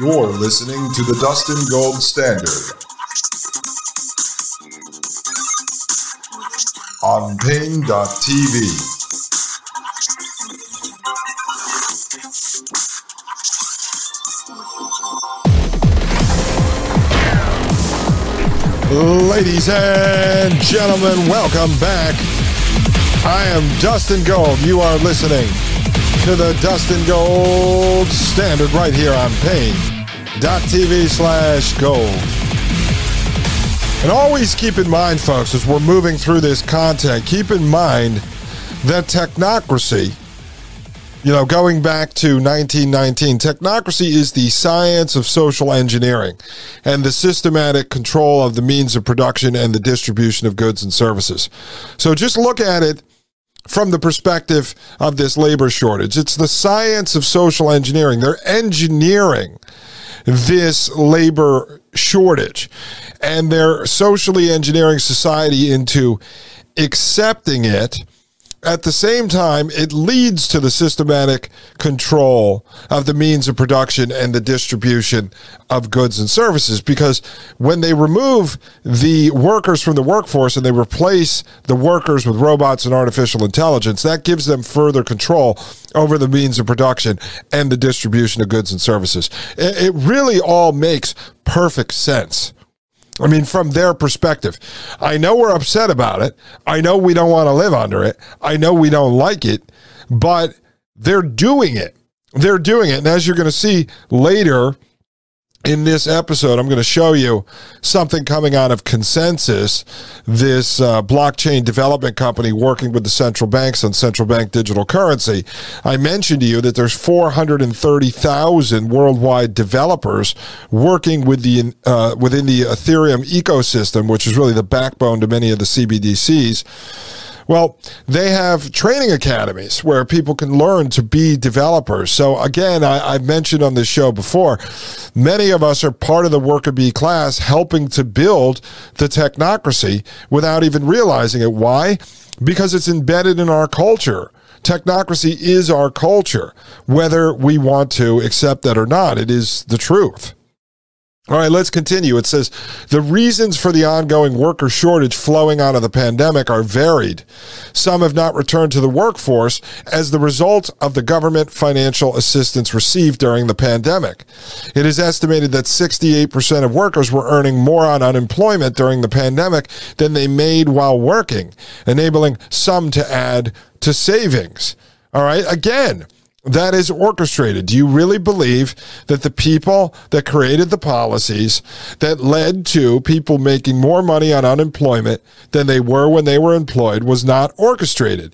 You're listening to the Dustin Gold Standard on Paine.TV. Ladies and gentlemen, welcome back. I am Dustin Gold. You are listening to the Dustin Gold Standard right here on Paine.TV/gold. And always keep in mind, folks, as we're moving through this content, keep in mind that technocracy, going back to 1919, technocracy is the science of social engineering and the systematic control of the means of production and the distribution of goods and services. So just look at it from the perspective of this labor shortage. It's the science of social engineering. They're engineering this labor shortage, and they're socially engineering society into accepting it. At the same time, it leads to the systematic control of the means of production and the distribution of goods and services, because when they remove the workers from the workforce and they replace the workers with robots and artificial intelligence, that gives them further control over the means of production and the distribution of goods and services. It really all makes perfect sense. I mean, from their perspective. I know we're upset about it. I know we don't want to live under it. I know we don't like it, but they're doing it. They're doing it. And as you're going to see later in this episode, I'm going to show you something coming out of ConsenSys, this blockchain development company working with the central banks on Central Bank Digital Currency. I mentioned to you that there's 430,000 worldwide developers working with the within the Ethereum ecosystem, which is really the backbone to many of the CBDCs. Well, they have training academies where people can learn to be developers. So again, I've mentioned on this show before, many of us are part of the worker bee class helping to build the technocracy without even realizing it. Why? Because it's embedded in our culture. Technocracy is our culture, whether we want to accept that or not. It is the truth. All right, let's continue. It says, the reasons for the ongoing worker shortage flowing out of the pandemic are varied. Some have not returned to the workforce as the result of the government financial assistance received during the pandemic. It is estimated that 68% of workers were earning more on unemployment during the pandemic than they made while working, enabling some to add to savings. All right, again, that is orchestrated. Do you really believe that the people that created the policies that led to people making more money on unemployment than they were when they were employed was not orchestrated?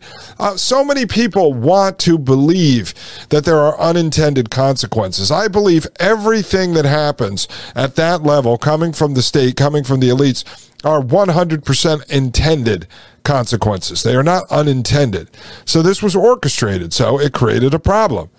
So many people want to believe that there are unintended consequences. I believe everything that happens at that level, coming from the state, coming from the elites, are 100% intended consequences. They are not unintended. So this was orchestrated, so it created a problem.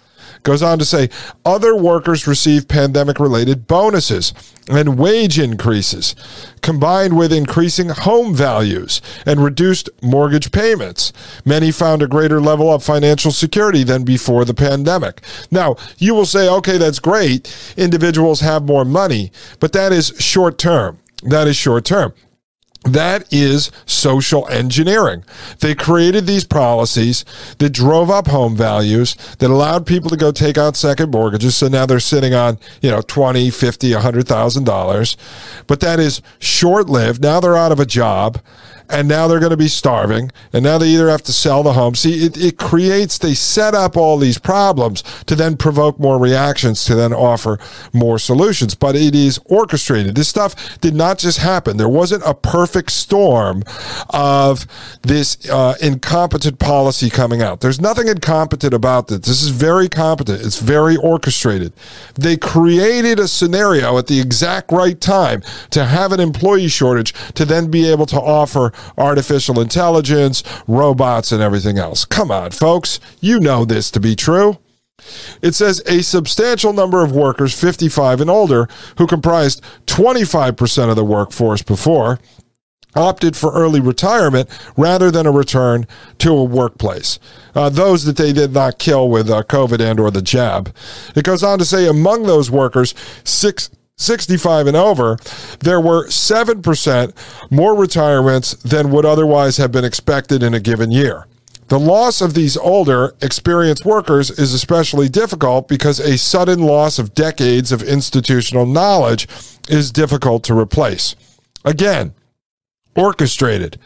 Goes on to say, other workers receive pandemic-related bonuses and wage increases, combined with increasing home values and reduced mortgage payments. Many found a greater level of financial security than before the pandemic. Now, you will say, okay, that's great. Individuals have more money, but that is short-term. That is short-term. That is social engineering. They created these policies that drove up home values, that allowed people to go take out second mortgages. So now they're sitting on, $20,000, $50,000, $100,000. But that is short-lived. Now they're out of a job, and now they're going to be starving, and now they either have to sell the home. See, they set up all these problems to then provoke more reactions, to then offer more solutions. But it is orchestrated. This stuff did not just happen. There wasn't a perfect storm of this incompetent policy coming out. There's nothing incompetent about this. This is very competent. It's very orchestrated. They created a scenario at the exact right time to have an employee shortage to then be able to offer artificial intelligence, robots, and everything else. Come on, folks. You know this to be true. It says a substantial number of workers, 55 and older, who comprised 25% of the workforce before, opted for early retirement rather than a return to a workplace, those that they did not kill with COVID and or the jab. It goes on to say among those workers 65 and over, there were 7% more retirements than would otherwise have been expected in a given year. The loss of these older, experienced workers is especially difficult because a sudden loss of decades of institutional knowledge is difficult to replace. Again, orchestrated.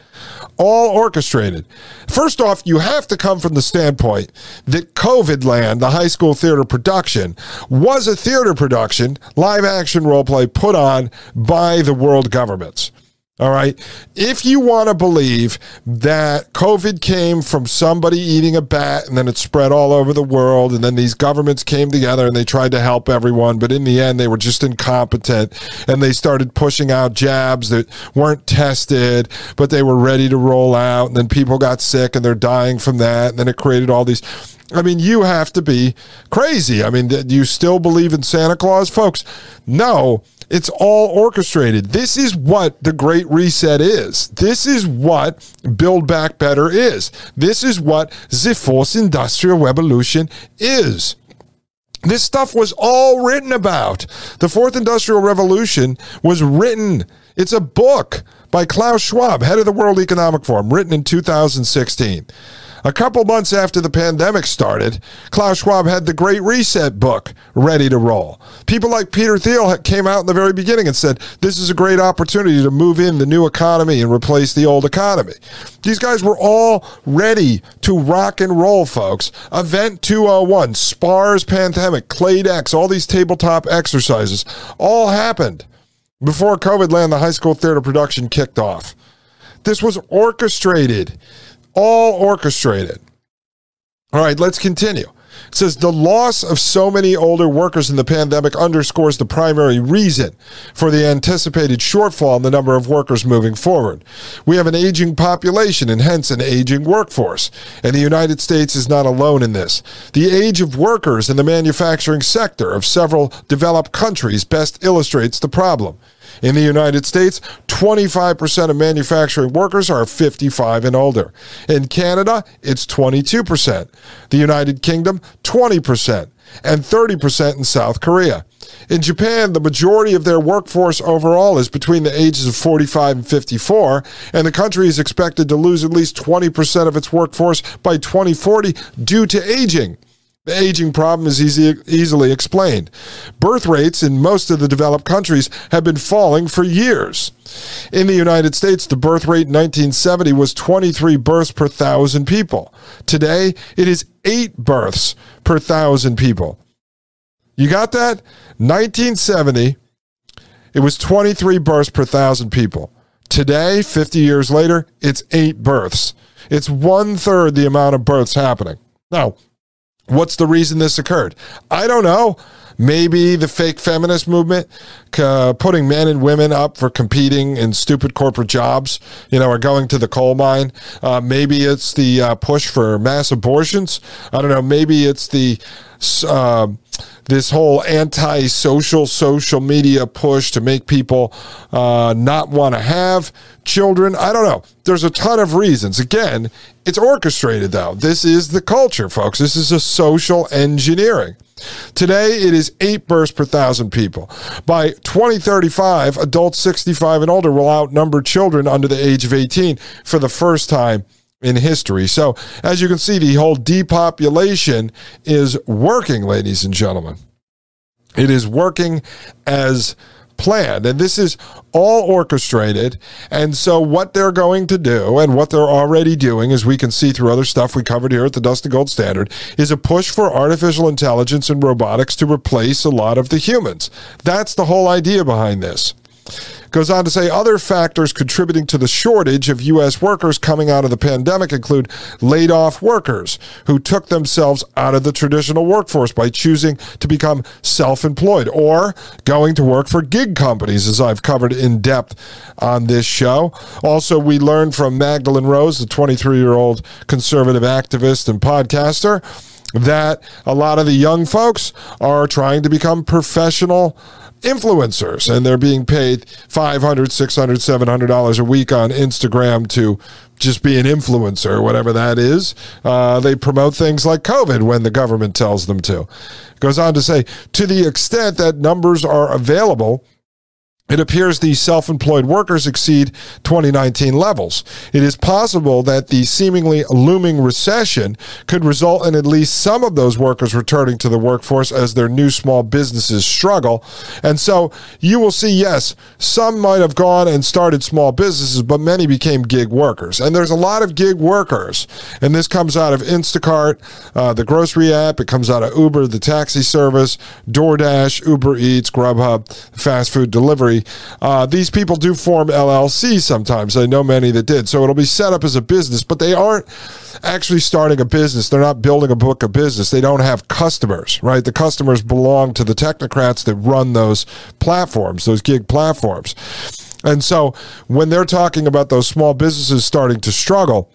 First off, you have to come from the standpoint that COVID Land, the high school theater production, was a theater production, live action role play put on by the world governments. All right. If you want to believe that COVID came from somebody eating a bat and then it spread all over the world and then these governments came together and they tried to help everyone, but in the end they were just incompetent and they started pushing out jabs that weren't tested, but they were ready to roll out, and then people got sick and they're dying from that, and then it created all these... I mean, you have to be crazy. I mean, do you still believe in Santa Claus, folks? No, it's all orchestrated. This is what the Great Reset is. This is what Build Back Better is. This is what the Fourth Industrial Revolution is. This stuff was all written about. The Fourth Industrial Revolution was written. It's a book by Klaus Schwab, head of the World Economic Forum, written in 2016. A couple months after the pandemic started, Klaus Schwab had the Great Reset book ready to roll. People like Peter Thiel came out in the very beginning and said, this is a great opportunity to move in the new economy and replace the old economy. These guys were all ready to rock and roll, folks. Event 201, Spars Pandemic, Clade X, all these tabletop exercises all happened before COVID Land, the high school theater production kicked off. This was orchestrated. All orchestrated. All right, let's continue. It says, the loss of so many older workers in the pandemic underscores the primary reason for the anticipated shortfall in the number of workers moving forward. We have an aging population and hence an aging workforce, and the United States is not alone in this. The age of workers in the manufacturing sector of several developed countries best illustrates the problem. In the United States, 25% of manufacturing workers are 55 and older. In Canada, it's 22%. The United Kingdom, 20%, and 30% in South Korea. In Japan, the majority of their workforce overall is between the ages of 45 and 54, and the country is expected to lose at least 20% of its workforce by 2040 due to aging. The aging problem is easily explained. Birth rates in most of the developed countries have been falling for years. In the United States, the birth rate in 1970 was 23 births per 1,000 people. Today, it is 8 births per 1,000 people. You got that? 1970, it was 23 births per 1,000 people. Today, 50 years later, it's 8 births. It's 1/3 the amount of births happening. Now, what's the reason this occurred? I don't know. Maybe the fake feminist movement, putting men and women up for competing in stupid corporate jobs, or going to the coal mine. Maybe it's the push for mass abortions. I don't know. Maybe it's the this whole anti-social social media push to make people not want to have children. I don't know. There's a ton of reasons. Again, it's orchestrated, though. This is the culture, folks. This is a social engineering. Today, it is 8 births per 1,000 people. By 2035, adults 65 and older will outnumber children under the age of 18 for the first time in history. So, as you can see, the whole depopulation is working, ladies and gentlemen. It is working as planned, and this is all orchestrated. And so what they're going to do and what they're already doing, as we can see through other stuff we covered here at the Dustin Gold Standard, is a push for artificial intelligence and robotics to replace a lot of the humans. That's the whole idea behind this. Goes on to say other factors contributing to the shortage of U.S. workers coming out of the pandemic include laid-off workers who took themselves out of the traditional workforce by choosing to become self-employed or going to work for gig companies, as I've covered in depth on this show. Also, we learned from Magdalene Rose, the 23-year-old conservative activist and podcaster, that a lot of the young folks are trying to become professional influencers, and they're being paid $500, $600, $700 a week on Instagram to just be an influencer, whatever that is. They promote things like COVID when the government tells them to. It goes on to say, to the extent that numbers are available, it appears the self-employed workers exceed 2019 levels. It is possible that the seemingly looming recession could result in at least some of those workers returning to the workforce as their new small businesses struggle. And so you will see, yes, some might have gone and started small businesses, but many became gig workers. And there's a lot of gig workers. And this comes out of Instacart, the grocery app. It comes out of Uber, the taxi service, DoorDash, Uber Eats, Grubhub, fast food delivery. These people do form LLCs sometimes. I know many that did. So it'll be set up as a business, but they aren't actually starting a business. They're not building a book of business. They don't have customers, right? The customers belong to the technocrats that run those platforms, those gig platforms. And so when they're talking about those small businesses starting to struggle,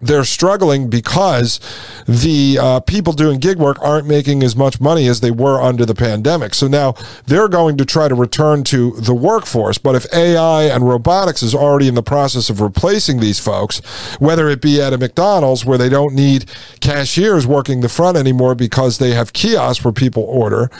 they're struggling because the people doing gig work aren't making as much money as they were under the pandemic. So now they're going to try to return to the workforce. But if AI and robotics is already in the process of replacing these folks, whether it be at a McDonald's where they don't need cashiers working the front anymore because they have kiosks where people order,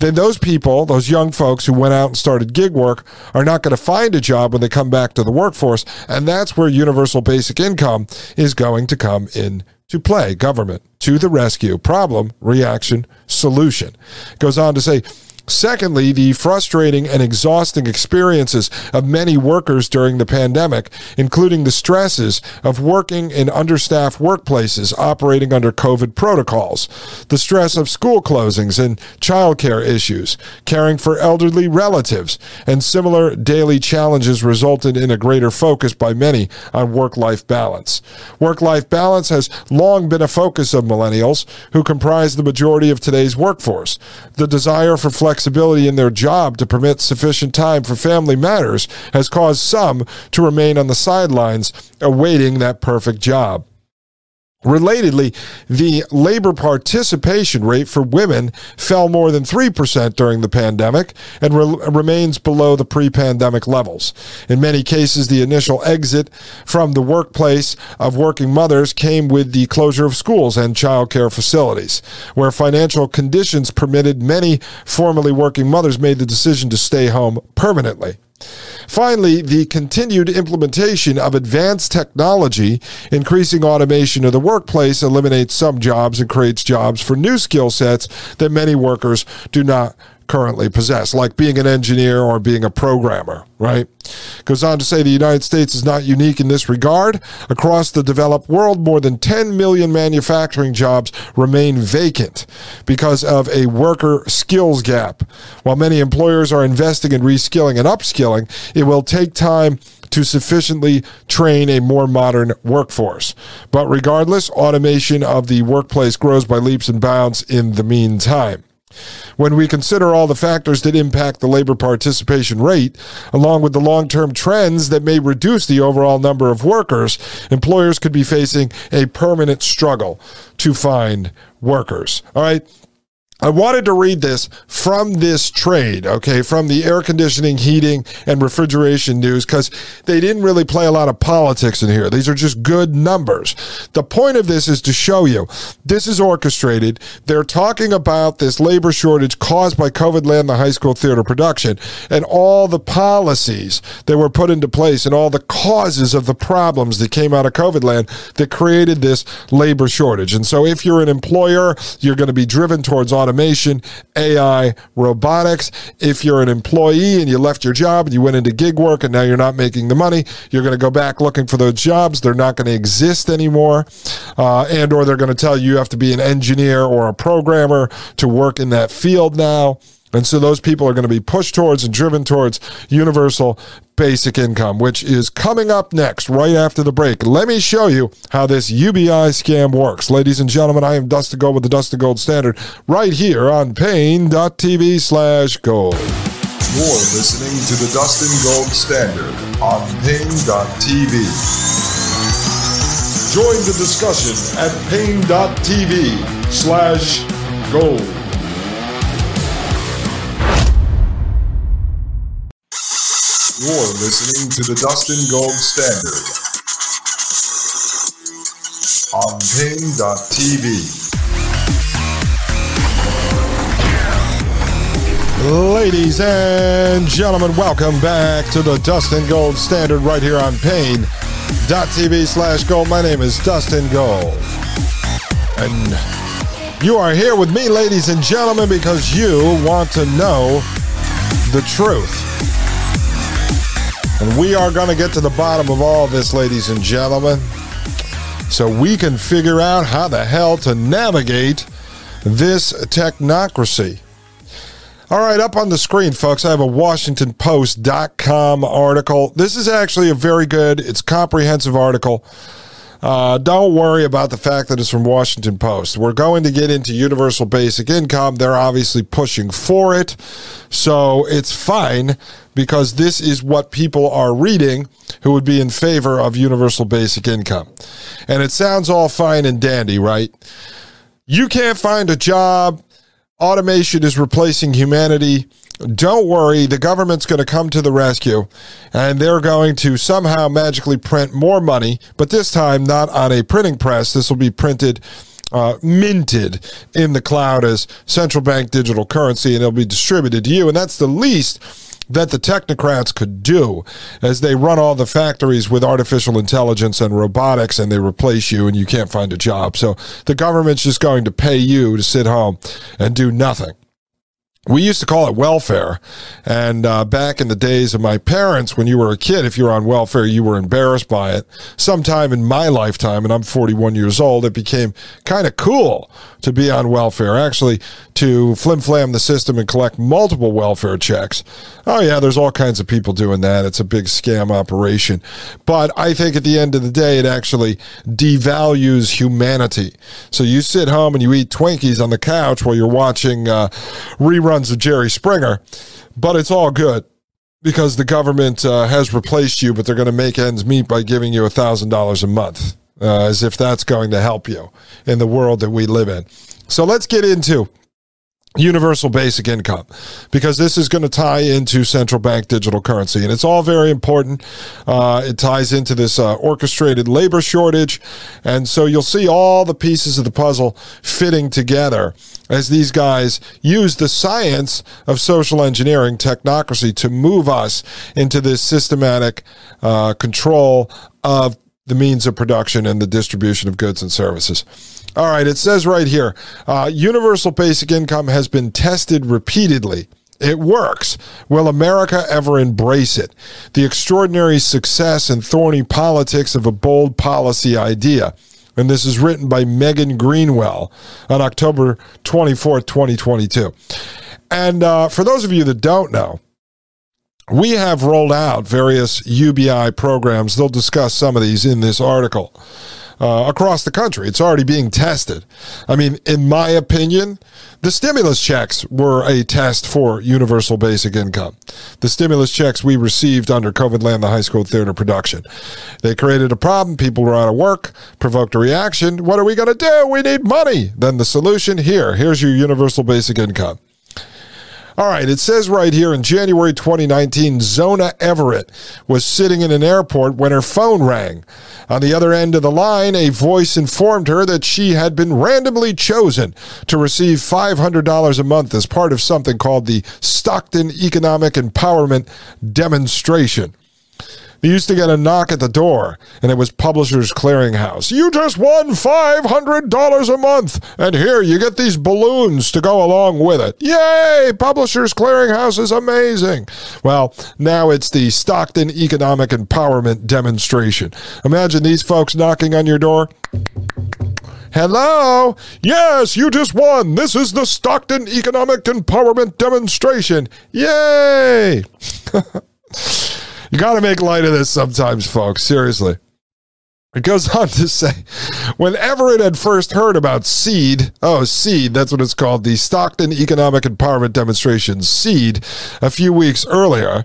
then those people, those young folks who went out and started gig work, are not going to find a job when they come back to the workforce. And that's where universal basic income is going to come in to play. Government to the rescue. Problem, reaction, solution. Goes on to say, secondly, the frustrating and exhausting experiences of many workers during the pandemic, including the stresses of working in understaffed workplaces operating under COVID protocols, the stress of school closings and childcare issues, caring for elderly relatives, and similar daily challenges resulted in a greater focus by many on work-life balance. Work-life balance has long been a focus of millennials, who comprise the majority of today's workforce. The desire for flexibility in their job to permit sufficient time for family matters has caused some to remain on the sidelines awaiting that perfect job. Relatedly, the labor participation rate for women fell more than 3% during the pandemic and remains below the pre-pandemic levels. In many cases, the initial exit from the workplace of working mothers came with the closure of schools and childcare facilities, where financial conditions permitted many formerly working mothers made the decision to stay home permanently. Finally, the continued implementation of advanced technology, increasing automation of the workplace, eliminates some jobs and creates jobs for new skill sets that many workers do not currently possess, like being an engineer or being a programmer, right? Goes on to say the United States is not unique in this regard. Across the developed world, more than 10 million manufacturing jobs remain vacant because of a worker skills gap. While many employers are investing in reskilling and upskilling, it will take time to sufficiently train a more modern workforce. But regardless, automation of the workplace grows by leaps and bounds in the meantime. When we consider all the factors that impact the labor participation rate, along with the long-term trends that may reduce the overall number of workers, employers could be facing a permanent struggle to find workers. All right. I wanted to read this from this trade, okay, from the air conditioning, heating, and refrigeration news, because they didn't really play a lot of politics in here. These are just good numbers. The point of this is to show you this is orchestrated. They're talking about this labor shortage caused by COVID land, the high school theater production, and all the policies that were put into place and all the causes of the problems that came out of COVID land that created this labor shortage. And so if you're an employer, you're going to be driven towards automation, AI, robotics. If you're an employee and you left your job and you went into gig work and now you're not making the money, you're going to go back looking for those jobs. They're not going to exist anymore. And or they're going to tell you you have to be an engineer or a programmer to work in that field now. And so those people are going to be pushed towards and driven towards universal basic income, which is coming up next, right after the break. Let me show you how this UBI scam works. Ladies and gentlemen, I am Dustin Gold with the Dustin Gold Standard right here on Paine.TV/gold. You're listening to the Dustin Gold Standard on Paine.TV. Join the discussion at Paine.TV/gold. You're listening to the Dustin Gold Standard on Paine.TV. Ladies and gentlemen, welcome back to the Dustin Gold Standard right here on Paine.TV/gold. My name is Dustin Gold, and you are here with me, ladies and gentlemen, because you want to know the truth, and we are going to get to the bottom of all this, ladies and gentlemen, so we can figure out how the hell to navigate this technocracy. All right, up on the screen, folks, I have a WashingtonPost.com article. This is actually it's a comprehensive article. Don't worry about the fact that it's from Washington Post. We're going to get into universal basic income. They're obviously pushing for it, so it's fine because this is what people are reading who would be in favor of universal basic income. And it sounds all fine and dandy, right? You can't find a job. Automation is replacing humanity. Don't worry, the government's going to come to the rescue, and they're going to somehow magically print more money, but this time not on a printing press. This will be minted in the cloud as Central Bank Digital Currency, and it'll be distributed to you, and that's the least that the technocrats could do as they run all the factories with artificial intelligence and robotics, and they replace you and you can't find a job. So the government's just going to pay you to sit home and do nothing. We used to call it welfare, and back in the days of my parents, when you were a kid, if you were on welfare, you were embarrassed by it. Sometime in my lifetime, and I'm 41 years old, it became kind of cool to be on welfare, actually, to flim-flam the system and collect multiple welfare checks. Oh, yeah, there's all kinds of people doing that. It's a big scam operation. But I think at the end of the day, it actually devalues humanity. So you sit home and you eat Twinkies on the couch while you're watching reruns of Jerry Springer, but it's all good because the government has replaced you, but they're going to make ends meet by giving you $1,000 a month, as if that's going to help you in the world that we live in. So let's get into universal basic income, because this is going to tie into central bank digital currency, and it's all very important. It ties into this orchestrated labor shortage, and so you'll see all the pieces of the puzzle fitting together as these guys use the science of social engineering, technocracy, to move us into this systematic control of the means of production and the distribution of goods and services. All right, it says right here, universal basic income has been tested repeatedly. It works. Will America ever embrace it? The extraordinary success and thorny politics of a bold policy idea. And this is written by Megan Greenwell on October 24th, 2022. And for those of you that don't know, we have rolled out various UBI programs. They'll discuss some of these in this article. Across the country, it's already being tested. I mean, in my opinion, the stimulus checks were a test for universal basic income. The stimulus checks we received under COVID land, the high school theater production. They created a problem. People were out of work, provoked a reaction. What are we going to do? We need money. Then the solution, here's your universal basic income. All right, it says right here, in January 2019, Zona Everett was sitting in an airport when her phone rang. On the other end of the line, a voice informed her that she had been randomly chosen to receive $500 a month as part of something called the Stockton Economic Empowerment Demonstration. They used to get a knock at the door, and it was Publishers Clearinghouse. You just won $500 a month, and here you get these balloons to go along with it. Yay! Publishers Clearinghouse is amazing. Well, now it's the Stockton Economic Empowerment Demonstration. Imagine these folks knocking on your door. Hello? Yes, you just won. This is the Stockton Economic Empowerment Demonstration. Yay! You got to make light of this sometimes, folks. Seriously. It goes on to say, when Everett had first heard about SEED, that's what it's called, the Stockton Economic Empowerment Demonstration, SEED, a few weeks earlier,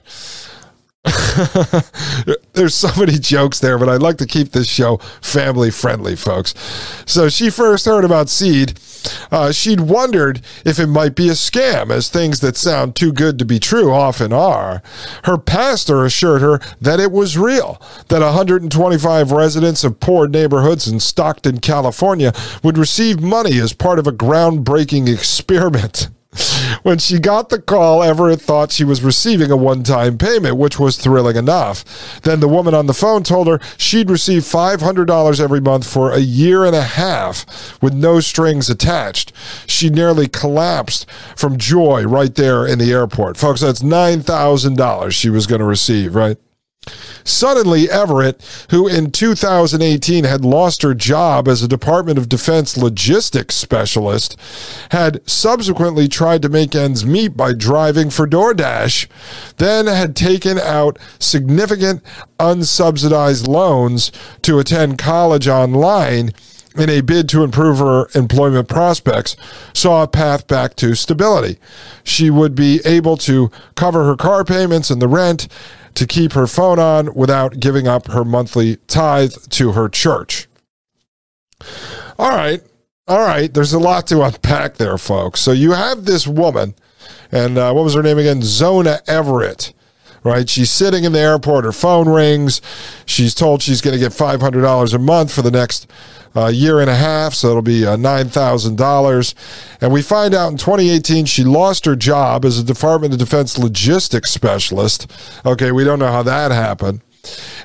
There's so many jokes there, but I'd like to keep this show family friendly, folks. So she first heard about SEED. She'd wondered if it might be a scam, as things that sound too good to be true often are. Her pastor assured her that it was real, that 125 residents of poor neighborhoods in Stockton, California would receive money as part of a groundbreaking experiment. When she got the call, Everett thought she was receiving a one-time payment, which was thrilling enough. Then the woman on the phone told her she'd receive $500 every month for a year and a half with no strings attached. She nearly collapsed from joy right there in the airport. Folks, that's $9,000 she was going to receive, right? Suddenly, Everett, who in 2018 had lost her job as a Department of Defense logistics specialist, had subsequently tried to make ends meet by driving for DoorDash, then had taken out significant unsubsidized loans to attend college online in a bid to improve her employment prospects, saw a path back to stability. She would be able to cover her car payments and the rent, to keep her phone on without giving up her monthly tithe to her church. All right. There's a lot to unpack there, folks. So you have this woman, and what was her name again? Zona Everett, right? She's sitting in the airport. Her phone rings. She's told she's going to get $500 a month for the next year and a half, so it'll be $9,000. And we find out in 2018 she lost her job as a Department of Defense logistics specialist. Okay, we don't know how that happened.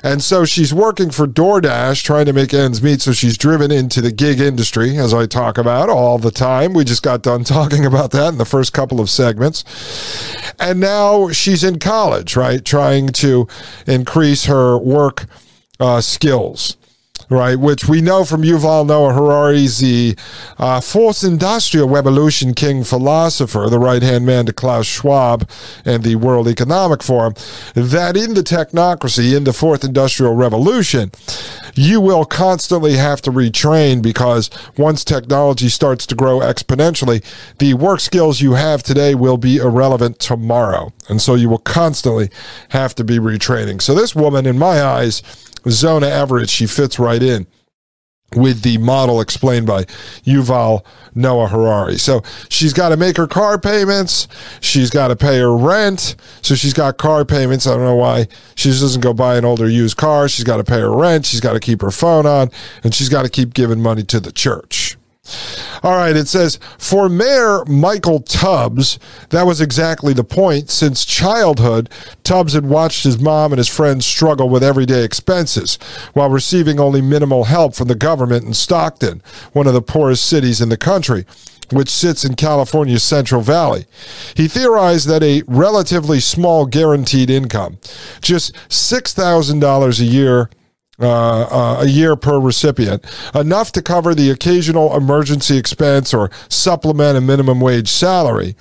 And so she's working for DoorDash, trying to make ends meet, so she's driven into the gig industry, as I talk about all the time. We just got done talking about that in the first couple of segments. And now she's in college, right, trying to increase her work skills. Right, which we know from Yuval Noah Harari's the fourth industrial revolution king philosopher, the right-hand man to Klaus Schwab and the World Economic Forum, that in the technocracy, in the fourth industrial revolution, you will constantly have to retrain, because once technology starts to grow exponentially, the work skills you have today will be irrelevant tomorrow. And so you will constantly have to be retraining. So this woman, in my eyes, Zona Everett, she fits right in with the model explained by Yuval Noah Harari. So she's got to make her car payments. She's got to pay her rent. So she's got car payments. I don't know why. She just doesn't go buy an older used car. She's got to pay her rent. She's got to keep her phone on. And she's got to keep giving money to the church. All right, it says, for Mayor Michael Tubbs, that was exactly the point. Since childhood, Tubbs had watched his mom and his friends struggle with everyday expenses while receiving only minimal help from the government in Stockton, one of the poorest cities in the country, which sits in California's Central Valley. He theorized that a relatively small guaranteed income, just $6,000 a year per recipient, enough to cover the occasional emergency expense or supplement a minimum wage salary,